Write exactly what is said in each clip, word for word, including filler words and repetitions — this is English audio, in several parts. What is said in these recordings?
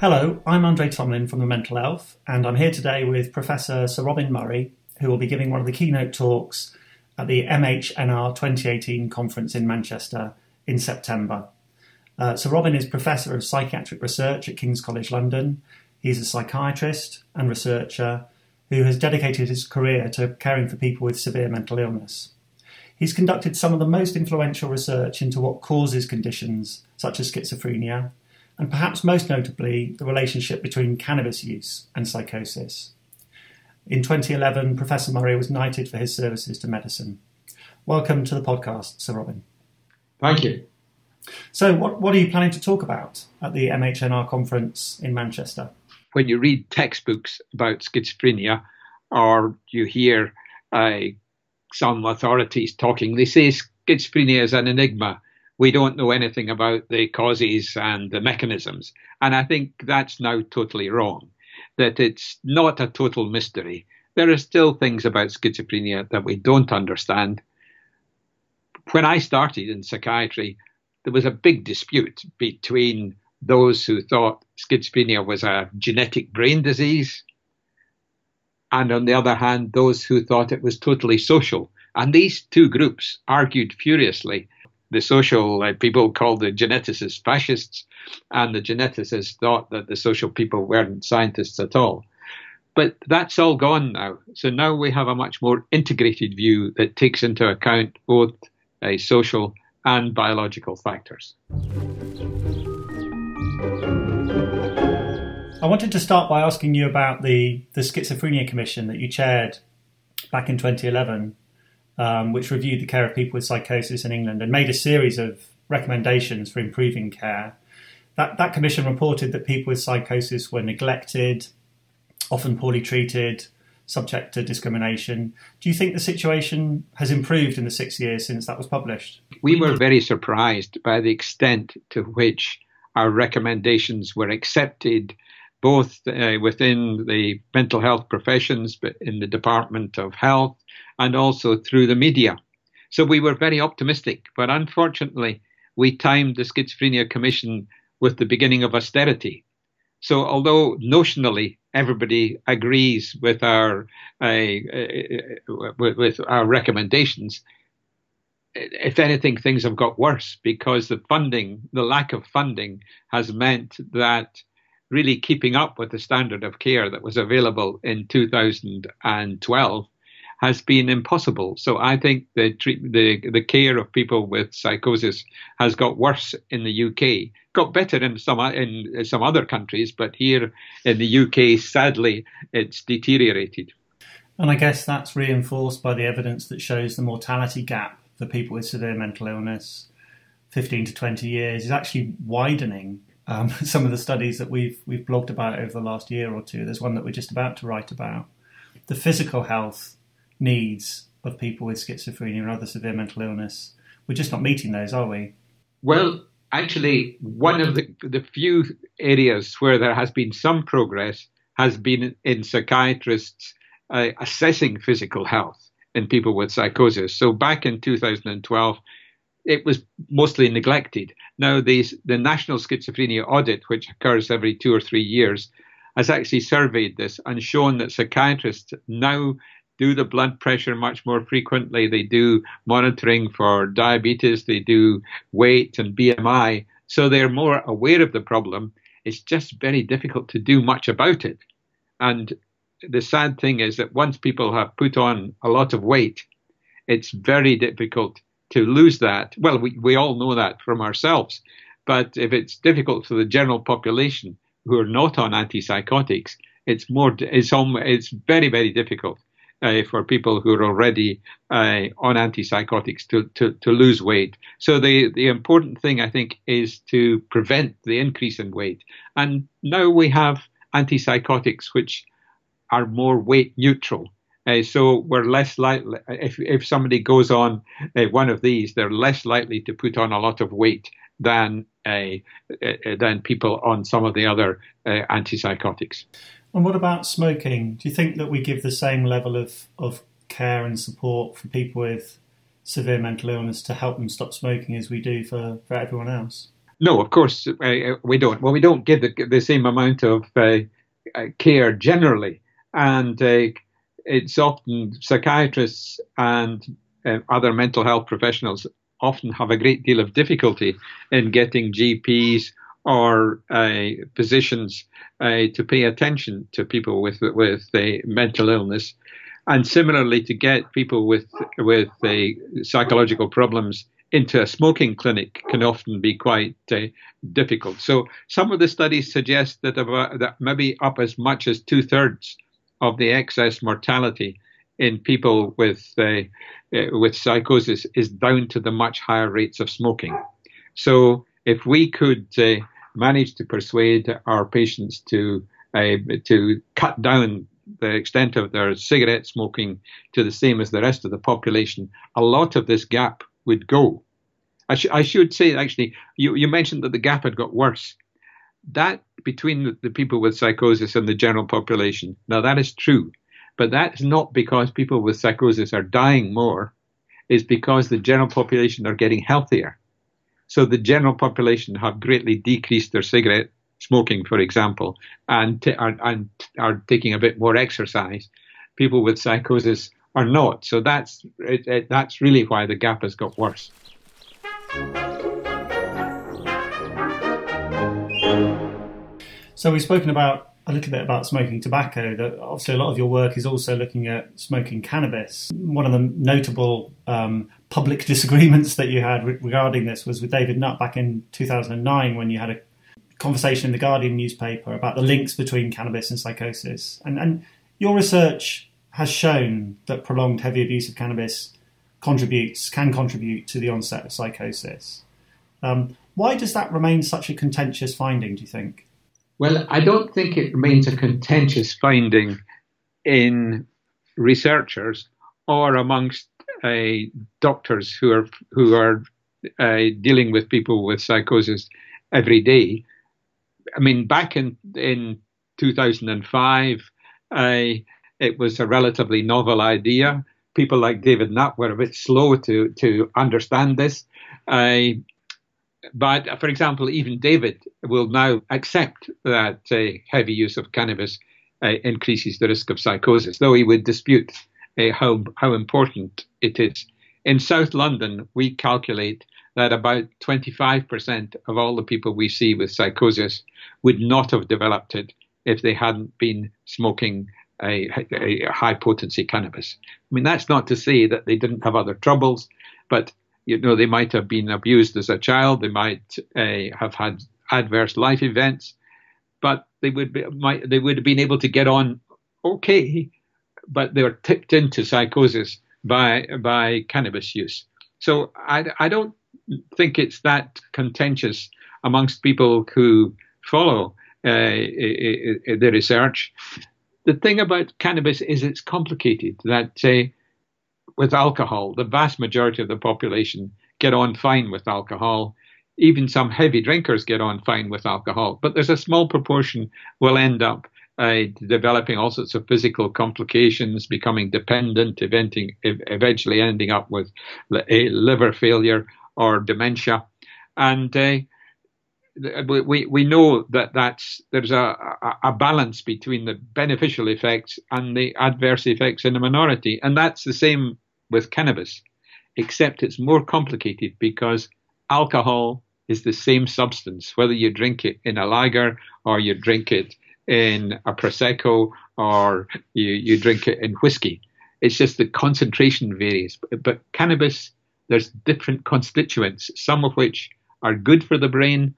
Hello, I'm Andre Tomlin from the Mental Elf, and I'm here today with Professor Sir Robin Murray, who will be giving one of the keynote talks at the M H N R twenty eighteen conference in Manchester in September. Uh, Sir Robin is Professor of Psychiatric Research at King's College London. He's a psychiatrist and researcher who has dedicated his career to caring for people with severe mental illness. He's conducted some of the most influential research into what causes conditions such as schizophrenia, and perhaps most notably, the relationship between cannabis use and psychosis. In twenty eleven, Professor Murray was knighted for his services to medicine. Welcome to the podcast, Sir Robin. Thank you. So what, what are you planning to talk about at the M H N R conference in Manchester? When you read textbooks about schizophrenia or you hear uh, some authorities talking, they say schizophrenia is an enigma. We don't know anything about the causes and the mechanisms. And I think that's now totally wrong, that it's not a total mystery. There are still things about schizophrenia that we don't understand. When I started in psychiatry, there was a big dispute between those who thought schizophrenia was a genetic brain disease, and on the other hand, those who thought it was totally social. And these two groups argued furiously. The social uh, people called the geneticists fascists, and the geneticists thought that the social people weren't scientists at all. But that's all gone now. So now we have a much more integrated view that takes into account both uh, social and biological factors. I wanted to start by asking you about the, the Schizophrenia Commission that you chaired back in twenty eleven. Um, which reviewed the care of people with psychosis in England and made a series of recommendations for improving care. That, that commission reported that people with psychosis were neglected, often poorly treated, subject to discrimination. Do you think the situation has improved in the six years since that was published? We were very surprised by the extent to which our recommendations were accepted, both uh, within the mental health professions, but in the Department of Health, and also through the media. So we were very optimistic, but unfortunately, we timed the Schizophrenia Commission with the beginning of austerity. So although notionally everybody agrees with our uh, uh, with our recommendations, if anything, things have got worse because the funding, the lack of funding has meant that really keeping up with the standard of care that was available in two thousand twelve has been impossible. So I think the, treat, the the care of people with psychosis has got worse in the U K, got better in some in some other countries, but here in the U K, sadly, it's deteriorated. And I guess that's reinforced by the evidence that shows the mortality gap for people with severe mental illness, fifteen to twenty years, is actually widening. Um, some of the studies that we've we've blogged about over the last year or two, there's one that we're just about to write about, the physical health needs of people with schizophrenia and other severe mental illness. We're just not meeting those, are we? Well, actually, one of the, the few areas where there has been some progress has been in psychiatrists uh, assessing physical health in people with psychosis. So back in two thousand twelve, it was mostly neglected. Now, these, the National Schizophrenia Audit, which occurs every two or three years, has actually surveyed this and shown that psychiatrists now do the blood pressure much more frequently. They do monitoring for diabetes. They do weight and B M I. So they're more aware of the problem. It's just very difficult to do much about it. And the sad thing is that once people have put on a lot of weight, it's very difficult to lose that. Well, we, we all know that from ourselves. But if it's difficult for the general population who are not on antipsychotics, it's more. It's, it's very, very difficult Uh, for people who are already uh, on antipsychotics to, to, to lose weight. So the, the important thing, I think, is to prevent the increase in weight. And now we have antipsychotics which are more weight neutral. Uh, so we're less likely, if, if somebody goes on uh, one of these, they're less likely to put on a lot of weight than uh, uh, than people on some of the other uh, antipsychotics. And what about smoking? Do you think that we give the same level of, of care and support for people with severe mental illness to help them stop smoking as we do for, for everyone else? No, of course, uh, we don't. Well, we don't give the, the same amount of uh, uh, care generally. And uh, it's often psychiatrists and uh, other mental health professionals often have a great deal of difficulty in getting G Ps or uh, physicians uh, to pay attention to people with with uh, mental illness. And similarly, to get people with with uh, psychological problems into a smoking clinic can often be quite uh, difficult. So some of the studies suggest that about, that maybe up as much as two-thirds of the excess mortality in people with uh, uh, with psychosis is down to the much higher rates of smoking. So if we could uh, manage to persuade our patients to uh, to cut down the extent of their cigarette smoking to the same as the rest of the population, a lot of this gap would go. I, sh- I should say, actually, you, you mentioned that the gap had got worse. That between the people with psychosis and the general population, now that is true, but that's not because people with psychosis are dying more. It's because the general population are getting healthier. So the general population have greatly decreased their cigarette smoking, for example, and, t- are, and are taking a bit more exercise. People with psychosis are not. So that's it, it, that's really why the gap has got worse. So we've spoken about a little bit about smoking tobacco. That obviously, a lot of your work is also looking at smoking cannabis. One of the notable um, public disagreements that you had re- regarding this was with David Nutt back in two thousand nine, when you had a conversation in the Guardian newspaper about the links between cannabis and psychosis. And, and your research has shown that prolonged heavy abuse of cannabis contributes can contribute to the onset of psychosis. Um, why does that remain such a contentious finding, do you think? Well, I don't think it remains a contentious finding in researchers or amongst uh, doctors who are who are uh, dealing with people with psychosis every day. I mean, back in in two thousand five, I, it was a relatively novel idea. People like David Nutt were a bit slow to to understand this. I. But, for example, even David will now accept that uh, heavy use of cannabis uh, increases the risk of psychosis, though he would dispute uh, how, how important it is. In South London, we calculate that about twenty-five percent of all the people we see with psychosis would not have developed it if they hadn't been smoking a, a high-potency cannabis. I mean, that's not to say that they didn't have other troubles, but you know, they might have been abused as a child. They might uh, have had adverse life events, but they would be, might, they would have been able to get on okay. But they were tipped into psychosis by by cannabis use. So I, I don't think it's that contentious amongst people who follow uh, the research. The thing about cannabis is it's complicated. That uh, With alcohol, the vast majority of the population get on fine with alcohol. Even some heavy drinkers get on fine with alcohol. But there's a small proportion will end up uh, developing all sorts of physical complications, becoming dependent, eventing, eventually ending up with liver failure or dementia. And uh, we we know that that's, there's a, a balance between the beneficial effects and the adverse effects in the minority. And that's the same with cannabis, except it's more complicated because alcohol is the same substance, whether you drink it in a lager or you drink it in a Prosecco or you, you drink it in whiskey. It's just the concentration varies. But, but cannabis, there's different constituents, some of which are good for the brain,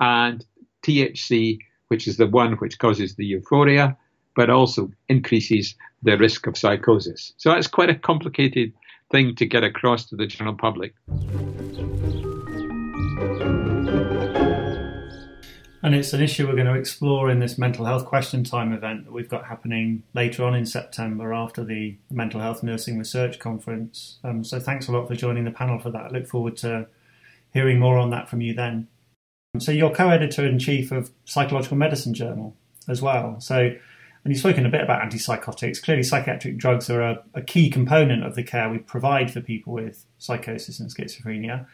and T H C, which is the one which causes the euphoria, but also increases the risk of psychosis. So that's quite a complicated thing to get across to the general public. And it's an issue we're going to explore in this Mental Health Question Time event that we've got happening later on in September after the Mental Health Nursing Research Conference. Um, so thanks a lot for joining the panel for that. I look forward to hearing more on that from you then. So you're co-editor-in-chief of Psychological Medicine Journal as well. So, and you've spoken a bit about antipsychotics. Clearly, psychiatric drugs are a, a key component of the care we provide for people with psychosis and schizophrenia.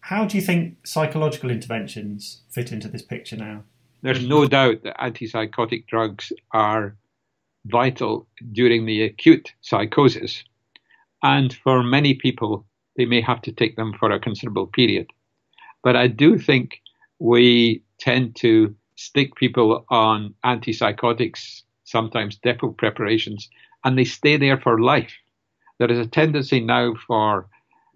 How do you think psychological interventions fit into this picture now? There's no doubt that antipsychotic drugs are vital during the acute psychosis. And for many people, they may have to take them for a considerable period. But I do think we tend to stick people on antipsychotics, sometimes depot preparations, and they stay there for life. There is a tendency now for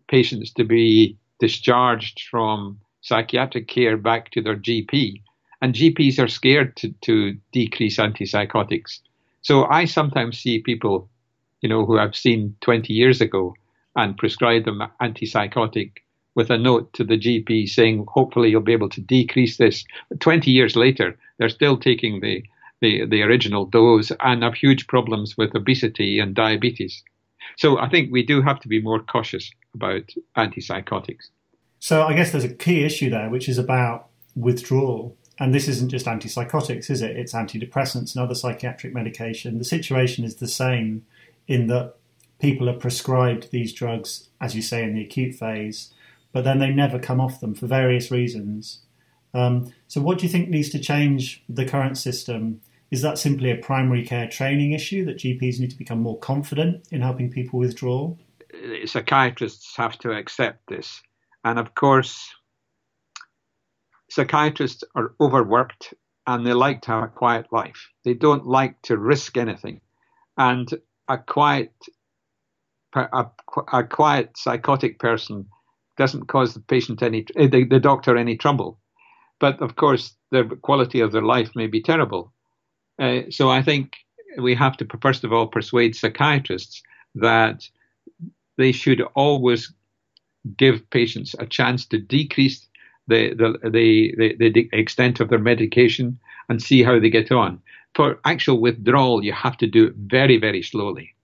patients to be discharged from psychiatric care back to their G P, and G Ps are scared to, to decrease antipsychotics. So I sometimes see people, you know, who I've seen twenty years ago and prescribe them antipsychotic with a note to the G P saying, hopefully you'll be able to decrease this. twenty years later, they're still taking the, the, the original dose and have huge problems with obesity and diabetes. So I think we do have to be more cautious about antipsychotics. So I guess there's a key issue there, which is about withdrawal. And this isn't just antipsychotics, is it? It's antidepressants and other psychiatric medication. The situation is the same in that people are prescribed these drugs, as you say, in the acute phase, but then they never come off them for various reasons. Um, so what do you think needs to change the current system? Is that simply a primary care training issue, that G Ps need to become more confident in helping people withdraw? Psychiatrists have to accept this. And of course, psychiatrists are overworked and they like to have a quiet life. They don't like to risk anything. And a quiet, a, a quiet psychotic person doesn't cause the patient any, the, the doctor any trouble. But of course, the quality of their life may be terrible. Uh, so I think we have to, first of all, persuade psychiatrists that they should always give patients a chance to decrease the the, the, the the extent of their medication and see how they get on. For actual withdrawal, you have to do it very, very slowly.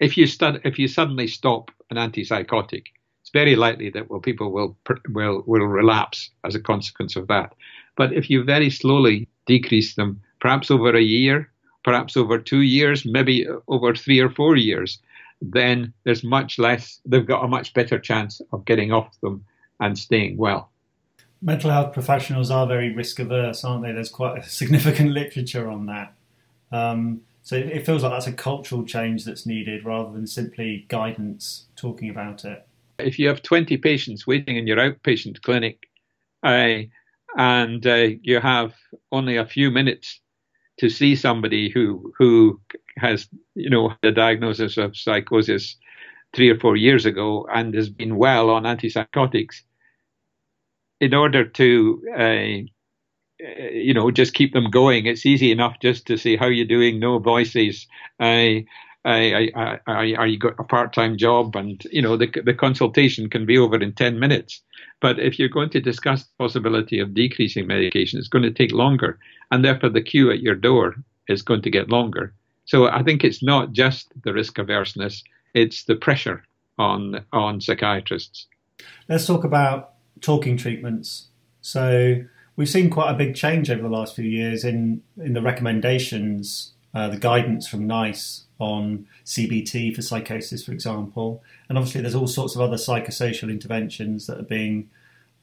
If you stud, if you suddenly stop an antipsychotic, it's very likely that well, people will, will, will relapse as a consequence of that. But if you very slowly decrease them, perhaps over a year, perhaps over two years, maybe over three or four years, then there's much less, they've got a much better chance of getting off them and staying well. Mental health professionals are very risk averse, aren't they? There's quite a significant literature on that. Um, so it, it feels like that's a cultural change that's needed rather than simply guidance talking about it. If you have twenty patients waiting in your outpatient clinic uh, and uh, you have only a few minutes to see somebody who who has, you know, had a diagnosis of psychosis three or four years ago and has been well on antipsychotics, in order to, uh, you know, just keep them going, it's easy enough just to say, how are you doing? No voices. I, I, I, I, are you got a part-time job? And, you know, the the consultation can be over in ten minutes. But if you're going to discuss the possibility of decreasing medication, it's going to take longer. And therefore, the queue at your door is going to get longer. So I think it's not just the risk averseness, it's the pressure on on psychiatrists. Let's talk about talking treatments. So we've seen quite a big change over the last few years in, in the recommendations, uh, the guidance from NICE on C B T for psychosis, for example. And obviously there's all sorts of other psychosocial interventions that are being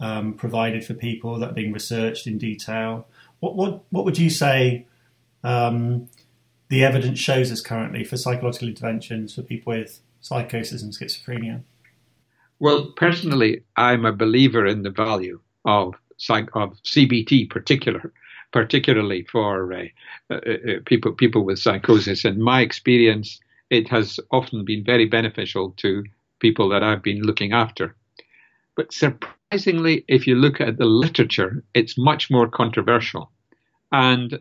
um, provided for people, that are being researched in detail. What, what, what would you say... Um, the evidence shows us currently for psychological interventions for people with psychosis and schizophrenia? Well, personally, I'm a believer in the value of, psych- of C B T particular, particularly for uh, uh, people people with psychosis. In my experience, it has often been very beneficial to people that I've been looking after. But surprisingly, if you look at the literature, it's much more controversial. And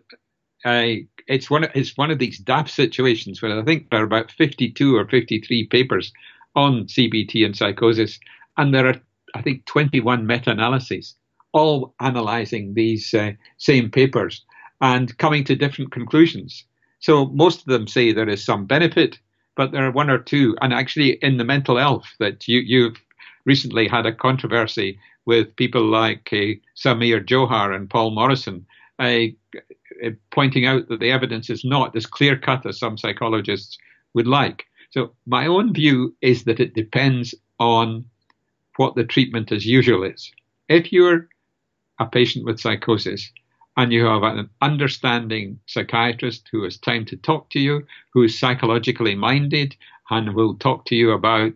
I... It's one, it's one of these daft situations where I think there are about fifty-two or fifty-three papers on C B T and psychosis. And there are, I think, twenty-one meta-analyses, all analysing these uh, same papers and coming to different conclusions. So most of them say there is some benefit, but there are one or two. And actually in the Mental Elf that you, you've recently had a controversy with people like uh, Samir Johar and Paul Morrison, I uh, pointing out that the evidence is not as clear-cut as some psychologists would like. So my own view is that it depends on what the treatment as usual is. If you're a patient with psychosis and you have an understanding psychiatrist who has time to talk to you, who is psychologically minded and will talk to you about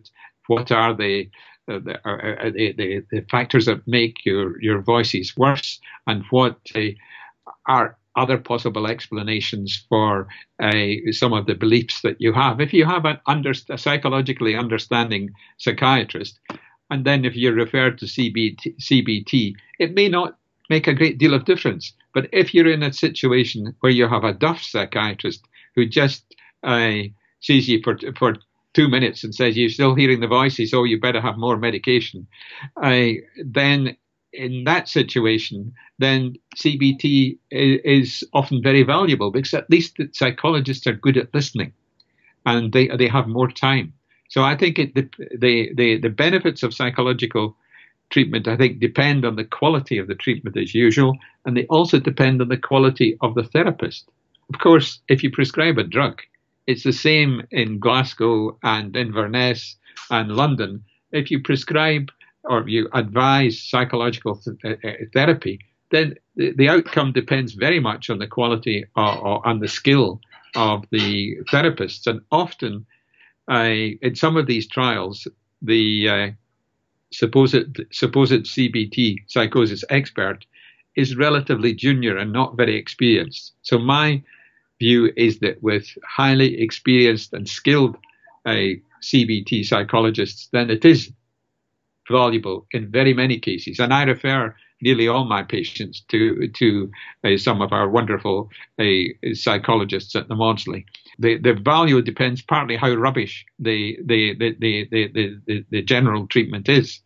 what are the The, uh, the, the, the factors that make your, your voices worse, and what uh, are other possible explanations for uh, some of the beliefs that you have. If you have an under, a psychologically understanding psychiatrist, and then if you're referred to C B T, C B T, it may not make a great deal of difference. But if you're in a situation where you have a duff psychiatrist who just uh, sees you for, for two minutes and says, you're still hearing the voices, oh, you better have more medication, I, then in that situation, then C B T is often very valuable, because at least the psychologists are good at listening and they they have more time. So I think it, the, the, the, the benefits of psychological treatment, I think, depend on the quality of the treatment as usual, and they also depend on the quality of the therapist. Of course, if you prescribe a drug, it's the same in Glasgow and Inverness and London. If you prescribe or you advise psychological th therapy, then the, the outcome depends very much on the quality or, or on the skill of the therapists. And often uh, in some of these trials, the uh, supposed, supposed C B T psychosis expert is relatively junior and not very experienced. So my view is that with highly experienced and skilled uh, C B T psychologists, then it is valuable in very many cases. And I refer nearly all my patients to to uh, some of our wonderful uh, psychologists at the Maudsley. The, the value depends partly how rubbish the the the, the, the, the the general treatment is.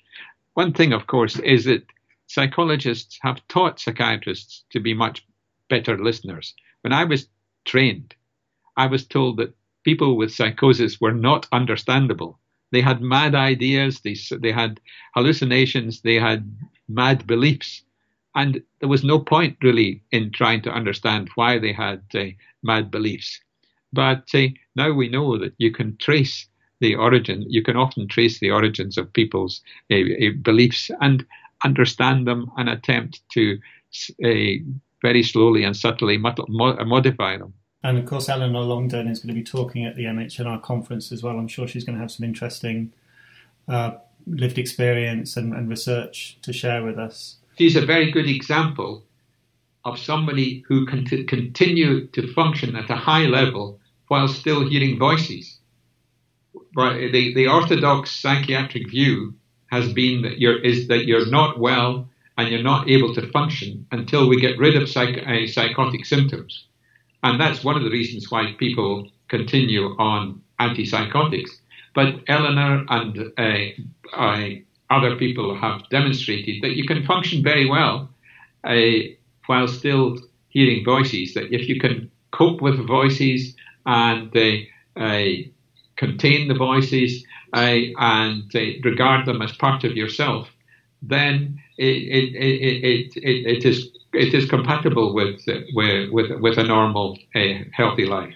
One thing, of course, is that psychologists have taught psychiatrists to be much better listeners. When I was trained, I was told that people with psychosis were not understandable. They had mad ideas, they, they had hallucinations, they had mad beliefs, and there was no point really in trying to understand why they had uh, mad beliefs. But uh, now we know that you can trace the origin, you can often trace the origins of people's uh, uh, beliefs and understand them and attempt to uh, very slowly and subtly modify them. And of course, Eleanor Longden is going to be talking at the M H N R conference as well. I'm sure she's going to have some interesting uh, lived experience and, and research to share with us. She's a very good example of somebody who can continue to function at a high level while still hearing voices. But the, the orthodox psychiatric view has been that you're, is that you're not well, and you're not able to function until we get rid of psych uh, psychotic symptoms. And that's one of the reasons why people continue on antipsychotics. But Eleanor and uh, uh, other people have demonstrated that you can function very well uh, while still hearing voices, that if you can cope with voices and uh, uh, contain the voices uh, and uh, regard them as part of yourself, then it it, it it it is it is compatible with with with, with a normal, uh, healthy life.